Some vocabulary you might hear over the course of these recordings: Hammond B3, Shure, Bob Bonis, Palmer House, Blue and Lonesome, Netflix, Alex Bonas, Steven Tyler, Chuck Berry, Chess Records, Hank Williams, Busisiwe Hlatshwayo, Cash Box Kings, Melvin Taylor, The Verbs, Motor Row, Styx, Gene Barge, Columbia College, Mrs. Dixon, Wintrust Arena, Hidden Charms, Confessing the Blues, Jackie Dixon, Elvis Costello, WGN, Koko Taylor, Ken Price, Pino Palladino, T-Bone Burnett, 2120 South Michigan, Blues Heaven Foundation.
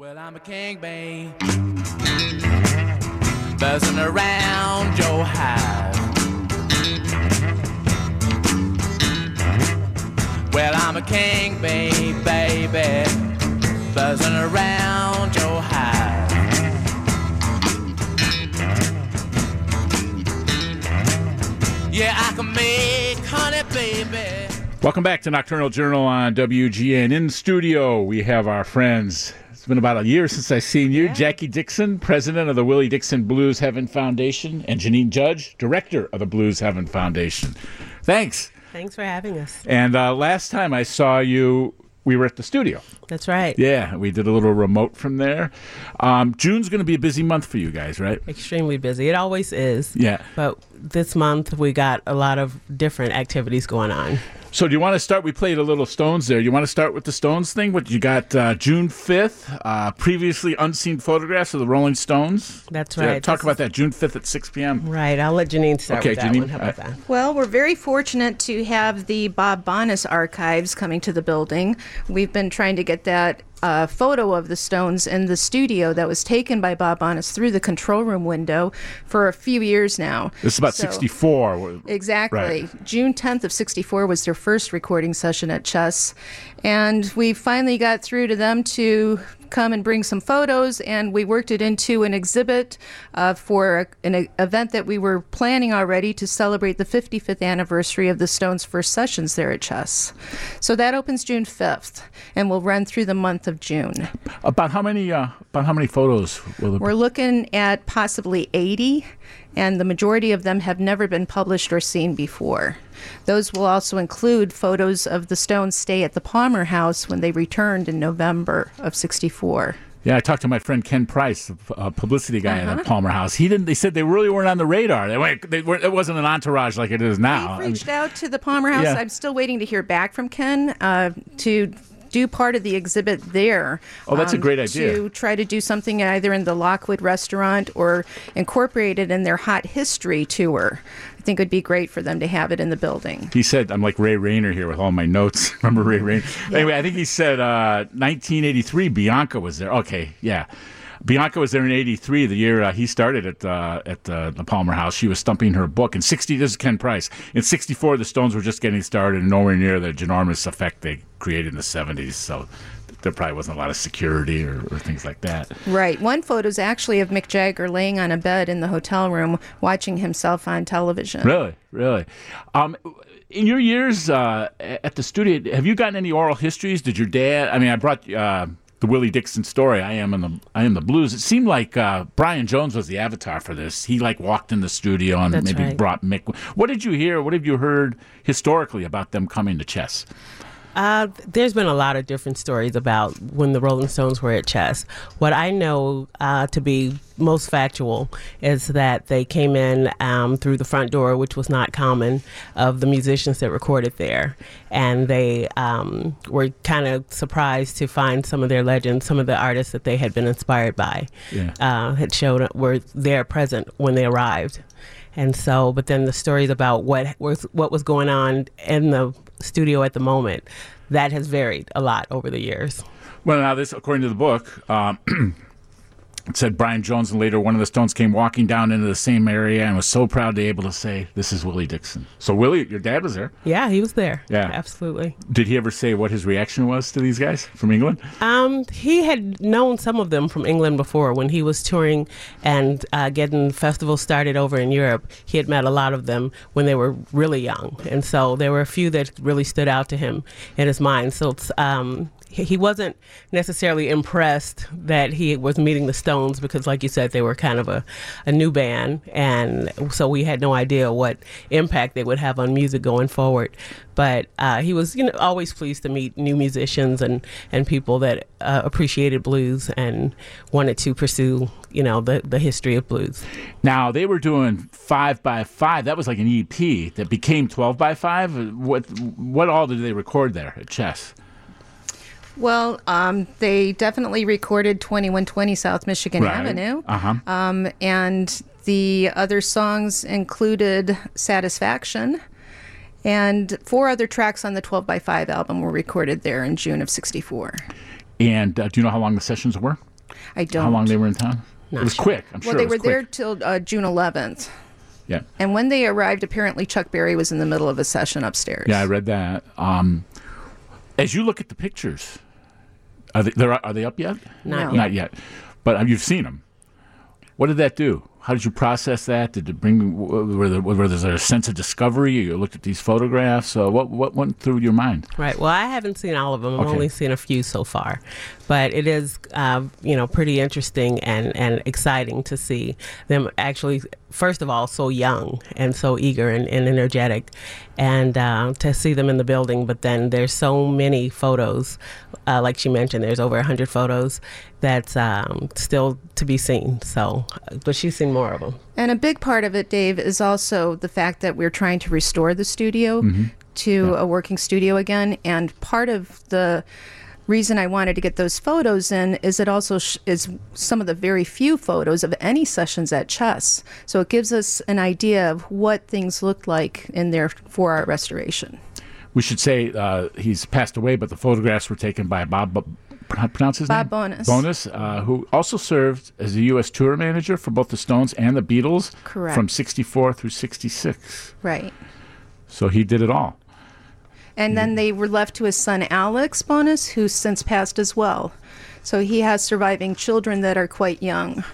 Well, I'm a gangbang, buzzing around your house. Well, I'm a gangbang, baby, buzzing around your house. Yeah, I can make honey, baby. Welcome back to Nocturnal Journal on WGN. In the studio, we have our friends. It's been about a year since I've seen you. Yeah. Jackie Dixon, president of the Willie Dixon Blues Heaven Foundation, and Janine Judge, director of the Blues Heaven Foundation. Thanks. Thanks for having us. And last time I saw you, we were at the studio. That's right. Yeah, we did a little remote from there. June's going to be a busy month for you guys, right? Extremely busy. It always is. Yeah. But this month, we got a lot of different activities going on. So do you want to start? We played a little Stones there. You want to start with the Stones thing? What you got? June 5th, previously unseen photographs of the Rolling Stones. That's right. Yeah, talk about that, June 5th at 6 p.m. Right. I'll let Janine start with that Janine, one. How about that? Well, we're very fortunate to have the Bob Bonis archives coming to the building. We've been trying to get that photo of the Stones in the studio that was taken by Bob Bonis through the control room window for a few years now. This is about 64. Exactly. Right. June 10th of 64 was their first recording session at Chess, and we finally got through to them to come and bring some photos, and we worked it into an exhibit for an event that we were planning already to celebrate the 55th anniversary of the Stones' first sessions there at Chess. So that opens June 5th, and we'll run through the month of June. About how many photos will there be? We're looking at possibly 80, and the majority of them have never been published or seen before. Those will also include photos of the Stones' stay at the Palmer House when they returned in November of 64. Yeah, I talked to my friend Ken Price, a publicity guy at the Palmer House. They said they really weren't on the radar. It wasn't an entourage like it is now. We've reached out to the Palmer House. Yeah. I'm still waiting to hear back from Ken to do part of the exhibit there. Oh, that's a great idea. To try to do something either in the Lockwood restaurant or incorporate it in their Hot History tour. I think it would be great for them to have it in the building. He said, I'm like Ray Rayner here with all my notes. Remember Ray Rayner? Yeah. Anyway, I think he said 1983, Bianca was there. Okay, yeah. Bianca was there in 83, the year he started at the Palmer House. She was stumping her book. In 60, this is Ken Price. In 64, the Stones were just getting started and nowhere near the ginormous effect they created in the 70s. So there probably wasn't a lot of security or things like that. Right. One photo is actually of Mick Jagger laying on a bed in the hotel room watching himself on television. Really? Really? In your years at the studio, have you gotten any oral histories? Did your dad... I mean, I brought... the Willie Dixon story, I am the Blues. It seemed like Brian Jones was the avatar for this. He walked in the studio and that's maybe right. Brought Mick. What did you hear? What have you heard historically about them coming to Chess? There's been a lot of different stories about when the Rolling Stones were at Chess. What I know to be most factual is that they came in through the front door, which was not common of the musicians that recorded there. And they were kind of surprised to find some of their legends, some of the artists that they had been inspired by were there present when they arrived. And so, but then the stories about what was going on in the studio at the moment, that has varied a lot over the years. Well, now this, according to the book, it said Brian Jones and later one of the Stones came walking down into the same area and was so proud to be able to say, "This is Willie Dixon." So Willie, your dad was there. Yeah, he was there. Yeah, absolutely. Did he ever say what his reaction was to these guys from England? He had known some of them from England before when he was touring and getting festivals started over in Europe. He had met a lot of them when they were really young, and so there were a few that really stood out to him in his mind. So it's. He wasn't necessarily impressed that he was meeting the Stones because, like you said, they were kind of a new band. And so we had no idea what impact they would have on music going forward. But he was always pleased to meet new musicians and people that appreciated blues and wanted to pursue the history of blues. Now, they were doing 5x5. That was like an EP that became 12x5. What all did they record there at Chess? Well, they definitely recorded 2120 South Michigan Avenue. Uh-huh. And the other songs included Satisfaction. And 4 other tracks on the 12x5 album were recorded there in June of 64. And do you know how long the sessions were? I don't. How long they were in town? Not it was sure. quick, I'm sure. Well, they were quick. There till June 11th. Yeah. And when they arrived, apparently Chuck Berry was in the middle of a session upstairs. Yeah, I read that. As you look at the pictures, are they up yet? Not yet. But you've seen them. What did that do? How did you process that? Did it bring? Were there a sense of discovery? You looked at these photographs. What went through your mind? Right. Well, I haven't seen all of them. I've only seen a few so far, but it is pretty interesting and exciting to see them actually. First of all, so young and so eager and energetic, and to see them in the building. But then there's so many photos, like she mentioned, there's over 100 photos that's still to be seen. So, but she's seen more of them. And a big part of it, Dave, is also the fact that we're trying to restore the studio to a working studio again. And part of the reason I wanted to get those photos in is it also is some of the very few photos of any sessions at Chess. So it gives us an idea of what things looked like in there for our restoration. We should say he's passed away, but the photographs were taken by Bob Bonis. Bonis, who also served as a U.S. tour manager for both the Stones and the Beatles. Correct. From 1964 through 1966. Right. So he did it all. And then they were left to his son, Alex Bonas, who's since passed as well. So he has surviving children that are quite young.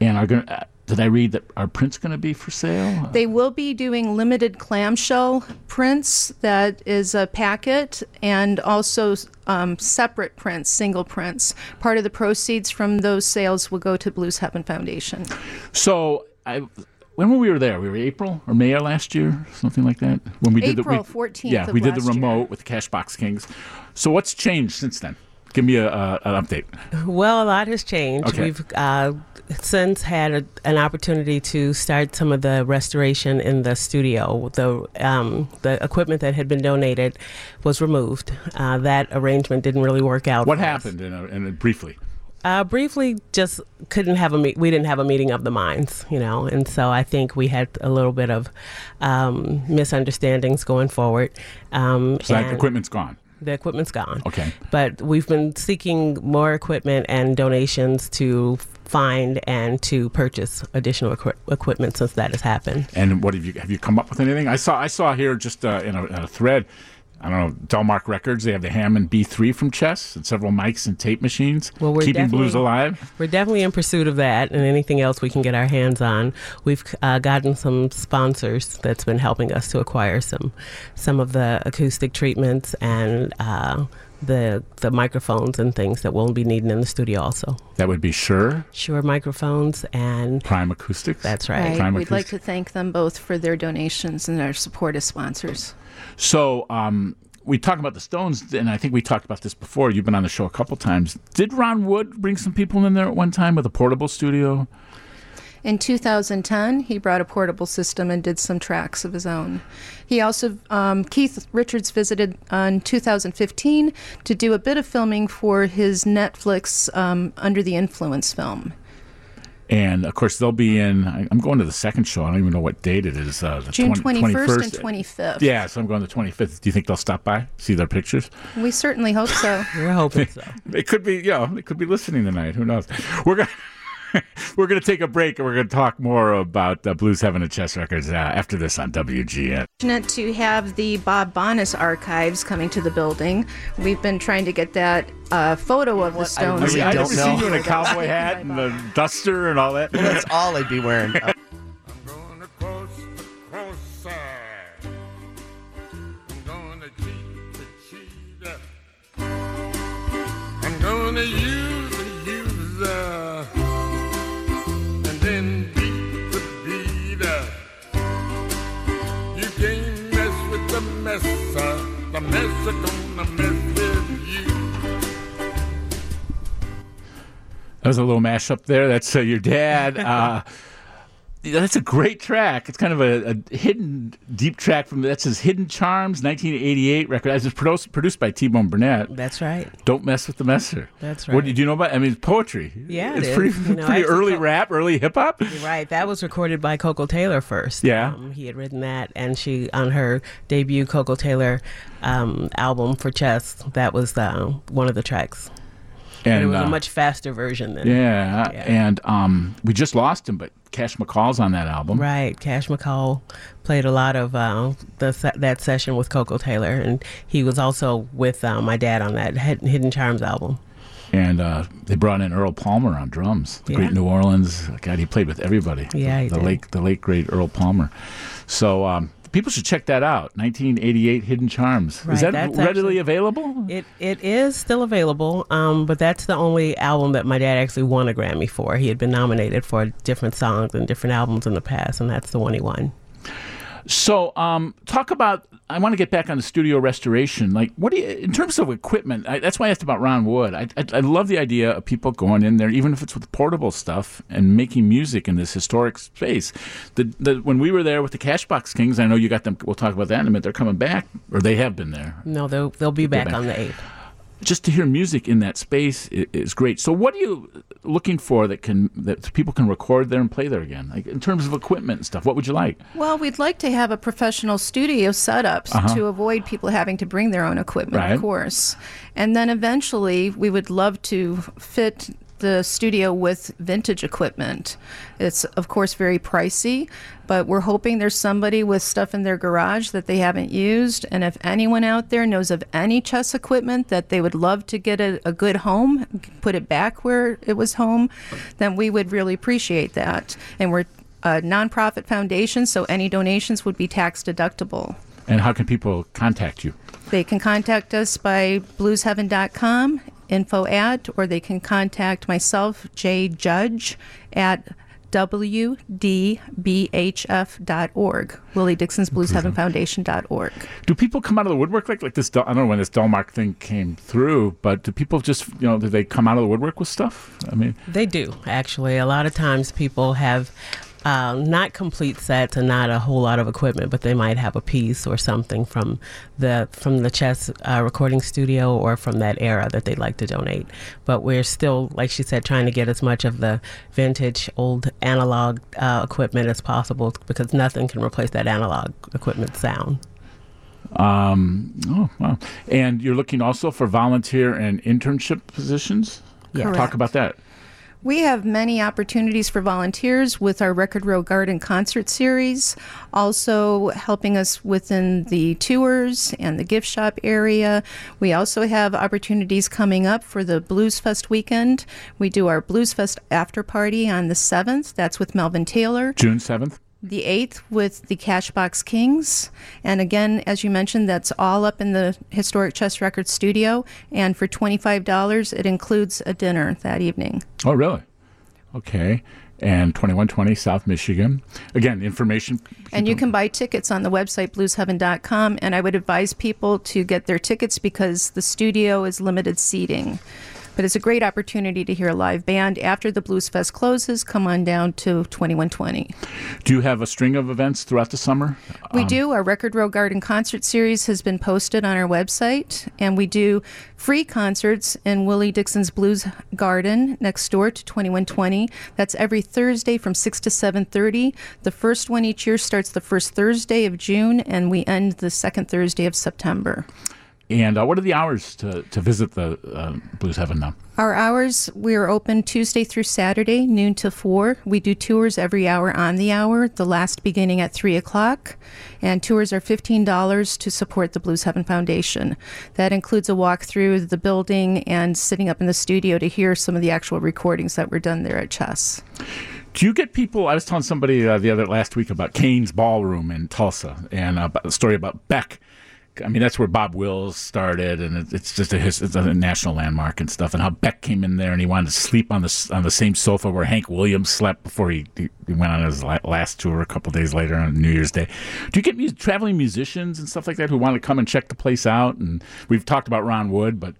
And are going did I read that our prints going to be for sale? They will be doing limited clamshell prints. That is a packet, and also separate prints, single prints. Part of the proceeds from those sales will go to Blues Heaven Foundation. So when we were there, we were April or May last year, something like that. When we April 14th. Yeah, we did the remote with the Cash Box Kings. So what's changed since then? Give me an update. Well, a lot has changed. Okay. We've since had an opportunity to start some of the restoration in the studio. The equipment that had been donated was removed. That arrangement didn't really work out. What happened? And briefly. Briefly, just couldn't have we didn't have a meeting of the minds, and so I think we had a little bit of misunderstandings going forward. So that equipment's gone? The equipment's gone. Okay. But we've been seeking more equipment and donations to find and to purchase additional equipment since that has happened. And what have you come up with anything? I saw here just in a thread, I don't know, Delmark Records, they have the Hammond B3 from Chess and several mics and tape machines, keeping blues alive. We're definitely in pursuit of that and anything else we can get our hands on. We've gotten some sponsors that's been helping us to acquire some of the acoustic treatments and the microphones and things that we'll be needing in the studio also. That would be Shure microphones and Prime Acoustics. That's right. We'd like to thank them both for their donations and their support as sponsors. So we talk about the Stones, and I think we talked about this before. You've been on the show a couple times. Did Ron Wood bring some people in there at one time with a portable studio? In 2010, he brought a portable system and did some tracks of his own. He also, Keith Richards visited in 2015 to do a bit of filming for his Netflix Under the Influence film. And, of course, they'll be in, I'm going to the second show. I don't even know what date it is. June 21st and 25th. Yeah, so I'm going the 25th. Do you think they'll stop by, see their pictures? We certainly hope so. We're hoping so. They could be, they could be listening tonight. Who knows? We're going to take a break, and we're going to talk more about Blues Heaven and Chess Records after this on WGN. Fortunate to have the Bob Bonis archives coming to the building. We've been trying to get that photo of the Stones. I've never seen you in a cowboy hat and the duster and all that. Well, that's all I'd be wearing. I'm going to cross the cross side. I'm going to cheat the cheater. I'm going to use the user. That was a little mashup there. That's your dad. That's a great track. It's kind of a hidden deep track from that's his Hidden Charms 1988 record. It was produced by T-Bone Burnett. That's right. Don't mess with the messer. That's right. What did you know about? I mean, poetry. Yeah, it's pretty, pretty early rap, early hip hop. Right. That was recorded by Koko Taylor first. Yeah, he had written that, and she on her debut Koko Taylor album for Chess. That was one of the tracks. And it was a much faster version than and we just lost him, but Cash McCall's on that album. Right. Cash McCall played a lot of that session with Koko Taylor, and he was also with my dad on that Hidden Charms album. And they brought in Earl Palmer on drums, the great New Orleans. God, he played with everybody. Yeah, the late great Earl Palmer. So people should check that out. 1988 Hidden Charms. Right, is that readily available? It is still available, but that's the only album that my dad actually won a Grammy for. He had been nominated for different songs and different albums in the past, and that's the one he won. So, talk about. I want to get back on the studio restoration. Like, what do you, in terms of equipment? That's why I asked about Ron Wood. I love the idea of people going in there, even if it's with portable stuff, and making music in this historic space. When we were there with the Cash Box Kings, I know you got them. We'll talk about that in a minute. They're coming back, or they have been there. No, they'll be back on the 8th. Just to hear music in that space is great. So what are you looking for that people can record there and play there again? Like, in terms of equipment and stuff, what would you like? Well, we'd like to have a professional studio set up to avoid people having to bring their own equipment, of course. And then eventually we would love to fit the studio with vintage equipment. It's, of course, very pricey, but we're hoping there's somebody with stuff in their garage that they haven't used. And if anyone out there knows of any chess equipment that they would love to get a good home, put it back where it was home, then we would really appreciate that. And we're a nonprofit foundation, so any donations would be tax deductible. And how can people contact you? They can contact us by bluesheaven.com. Or they can contact myself, J. Judge, at wdbhf.org, Willie Dixon's Blues Heaven Foundation.org. Do people come out of the woodwork like this? I don't know when this Delmark thing came through, but do people just, do they come out of the woodwork with stuff? I mean, they do, actually. A lot of times people have not complete sets and not a whole lot of equipment, but they might have a piece or something from the chess recording studio or from that era that they'd like to donate. But we're still, like she said, trying to get as much of the vintage old analog equipment as possible, because nothing can replace that analog equipment sound. Oh, wow. And you're looking also for volunteer and internship positions? Yeah. Correct. Talk about that. We have many opportunities for volunteers with our Record Row Garden concert series, also helping us within the tours and the gift shop area. We also have opportunities coming up for the Blues Fest weekend. We do our Blues Fest after party on the 7th. That's with Melvin Taylor. June 7th. The 8th with the Cash Box Kings. And again, as you mentioned, that's all up in the historic Chess Records studio. And for $25, it includes a dinner that evening. Oh, really? Okay. And 2120 South Michigan. Again, information. And you can buy tickets on the website, bluesheaven.com. And I would advise people to get their tickets because the studio is limited seating. But it's a great opportunity to hear a live band. After the Blues Fest closes, come on down to 2120. Do you have a string of events throughout the summer? We do. Our Record Row Garden concert series has been posted on our website. And we do free concerts in Willie Dixon's Blues Garden next door to 2120. That's every Thursday from 6 to 7:30. The first one each year starts the first Thursday of June, and we end the second Thursday of September. And what are the hours to visit the Blues Heaven now? Our hours, we are open Tuesday through Saturday, noon to 4. We do tours every hour on the hour, the last beginning at 3 o'clock. And tours are $15 to support the Blues Heaven Foundation. That includes a walk through the building and sitting up in the studio to hear some of the actual recordings that were done there at Chess. Do you get people? I was telling somebody last week about Kane's Ballroom in Tulsa and about the story about Beck. I mean, that's where Bob Wills started, and it's just a national landmark and stuff, and how Beck came in there and he wanted to sleep on the same sofa where Hank Williams slept before he went on his last tour a couple days later on New Year's Day. Do you get traveling musicians and stuff like that who want to come and check the place out? And we've talked about Ron Wood, but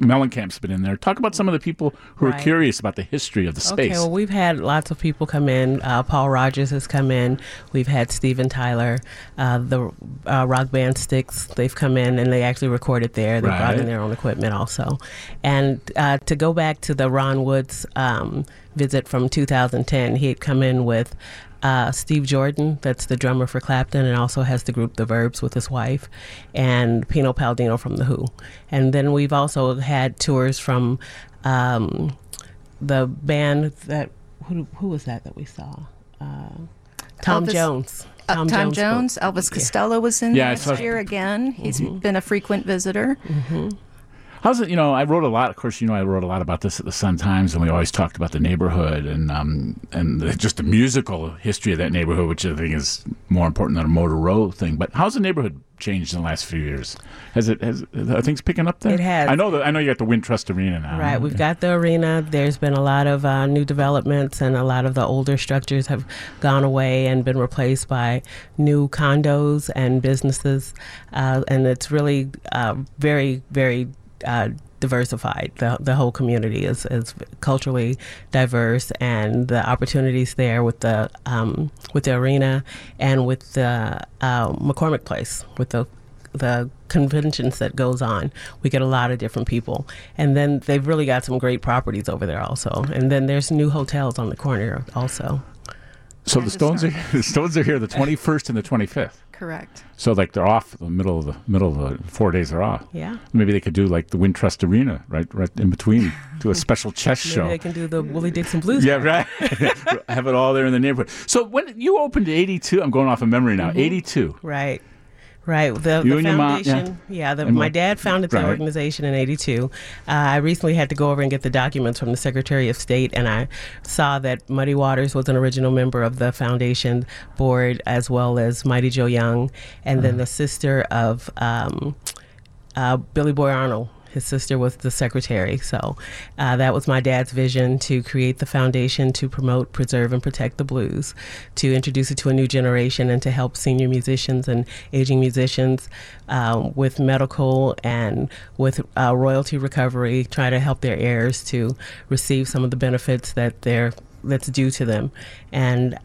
Mellencamp's been in there. Talk about some of the people who are curious about the history of the space. Okay, well, we've had lots of people come in. Paul Rogers has come in. We've had Steven Tyler, the rock band Styx. They've come in and they actually recorded there. They brought in their own equipment also. And to go back to the Ron Woods visit from 2010, he had come in with Steve Jordan, that's the drummer for Clapton and also has the group The Verbs with his wife, and Pino Palladino from The Who. And then we've also had tours from the band that, who was that we saw? Tom Jones. Tom Jones. Elvis Costello was in last year again. He's been a frequent visitor. Mm-hmm. How's it, I wrote a lot, of course, I wrote a lot about this at the Sun-Times, and we always talked about the neighborhood and just the musical history of that neighborhood, which I think is more important than a Motor Row thing. But how's the neighborhood changed in the last few years? Has are things picking up there? It has. I know you got the Wintrust Arena now. Right, we've got the arena. There's been a lot of new developments, and a lot of the older structures have gone away and been replaced by new condos and businesses, and it's really very, very diversified. The whole community is culturally diverse, and the opportunities there with the arena and with the McCormick Place, with the conventions that goes on. We get a lot of different people, and then they've really got some great properties over there also. And then there's new hotels on the corner also. So the Stones are here the 21st and the 25th. Correct. So they're off the middle of the 4 days are off. Yeah. Maybe they could do the Wintrust Arena right in between, do a special chess show. Maybe they can do the Willie Dixon Blues. Yeah, right. Have it all there in the neighborhood. So when you opened 82, I'm going off of memory now. Mm-hmm. 82. Right. Right. The foundation. Your mom, my dad founded the organization in 82. I recently had to go over and get the documents from the Secretary of State, and I saw that Muddy Waters was an original member of the foundation board, as well as Mighty Joe Young, and then the sister of Billy Boy Arnold. His sister was the secretary. So that was my dad's vision, to create the foundation to promote, preserve, and protect the blues, to introduce it to a new generation, and to help senior musicians and aging musicians with medical and with royalty recovery, try to help their heirs to receive some of the benefits that's due to them. And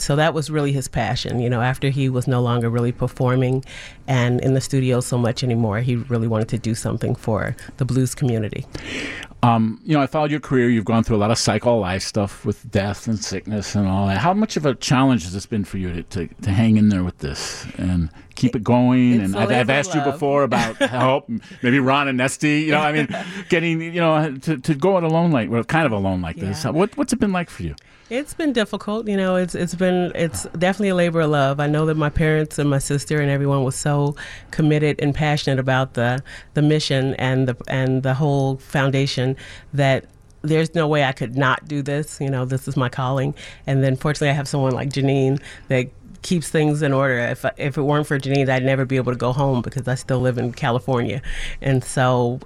so that was really his passion. After he was no longer really performing and in the studio so much anymore, he really wanted to do something for the blues community. I followed your career. You've gone through a lot of cycle life stuff with death and sickness and all that. How much of a challenge has this been for you to hang in there with this and keep it going? It's and I've asked you before about help, maybe Ron and Nesty, getting, to go it alone, kind of alone this. What's it been like for you? It's been difficult, it's definitely a labor of love. I know that my parents and my sister and everyone was so committed and passionate about the mission and the whole foundation that there's no way I could not do this. This is my calling. And then fortunately I have someone like Janine that keeps things in order. If it weren't for Janine, I'd never be able to go home because I still live in California. And so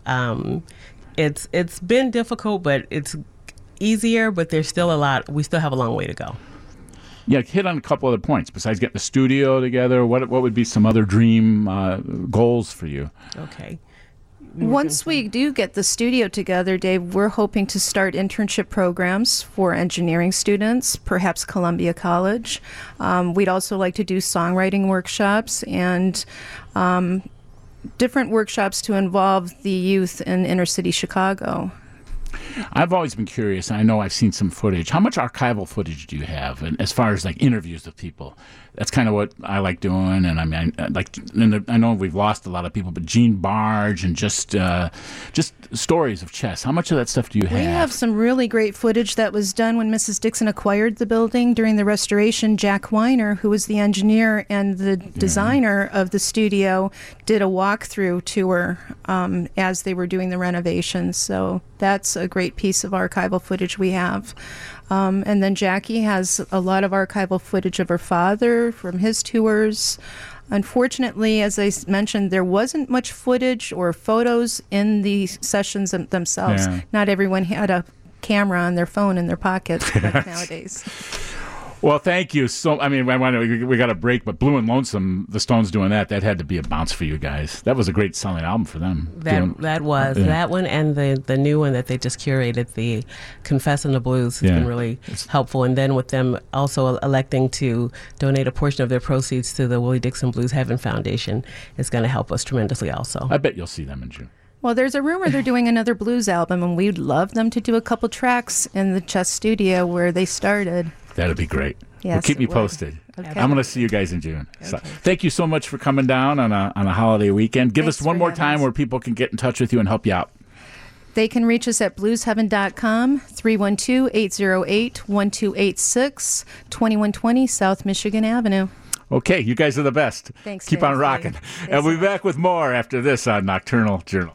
it's been difficult, but it's easier, but there's still a lot. We still have a long way to go. Yeah, hit on a couple other points besides getting the studio together. What would be some other dream goals for you? Okay. Once we do get the studio together, Dave, we're hoping to start internship programs for engineering students, perhaps Columbia College. We'd also like to do songwriting workshops and different workshops to involve the youth in inner city Chicago. I've always been curious, and I know I've seen some footage. How much archival footage do you have, and as far as interviews with people? That's kind of what I like doing, and I know we've lost a lot of people, but Gene Barge and just stories of chess. How much of that stuff do you have? We have some really great footage that was done when Mrs. Dixon acquired the building during the restoration. Jack Weiner, who was the engineer and the designer of the studio, did a walkthrough tour as they were doing the renovations. So that's a great piece of archival footage we have. And then Jackie has a lot of archival footage of her father from his tours. Unfortunately, as I mentioned, there wasn't much footage or photos in the sessions themselves. Yeah. Not everyone had a camera on their phone in their pocket like nowadays. Well, thank you. So, we got a break, but Blue and Lonesome, the Stones doing that had to be a bounce for you guys. That was a great selling album for them. That one and the new one that they just curated, the Confessing the Blues, has been really helpful. And then with them also electing to donate a portion of their proceeds to the Willie Dixon Blues Heaven Foundation is going to help us tremendously also. I bet you'll see them in June. Well, there's a rumor they're doing another blues album, and we'd love them to do a couple tracks in the Chess Studio where they started. That'd be great. Yes, well, keep me posted. Okay. I'm going to see you guys in June. Okay. So, thank you so much for coming down on a holiday weekend. Give us one more time where people can get in touch with you and help you out. They can reach us at bluesheaven.com, 312-808-1286, 2120 South Michigan Avenue. Okay, you guys are the best. Thanks. Keep on rocking. And we'll be back with more after this on Nocturnal Journal.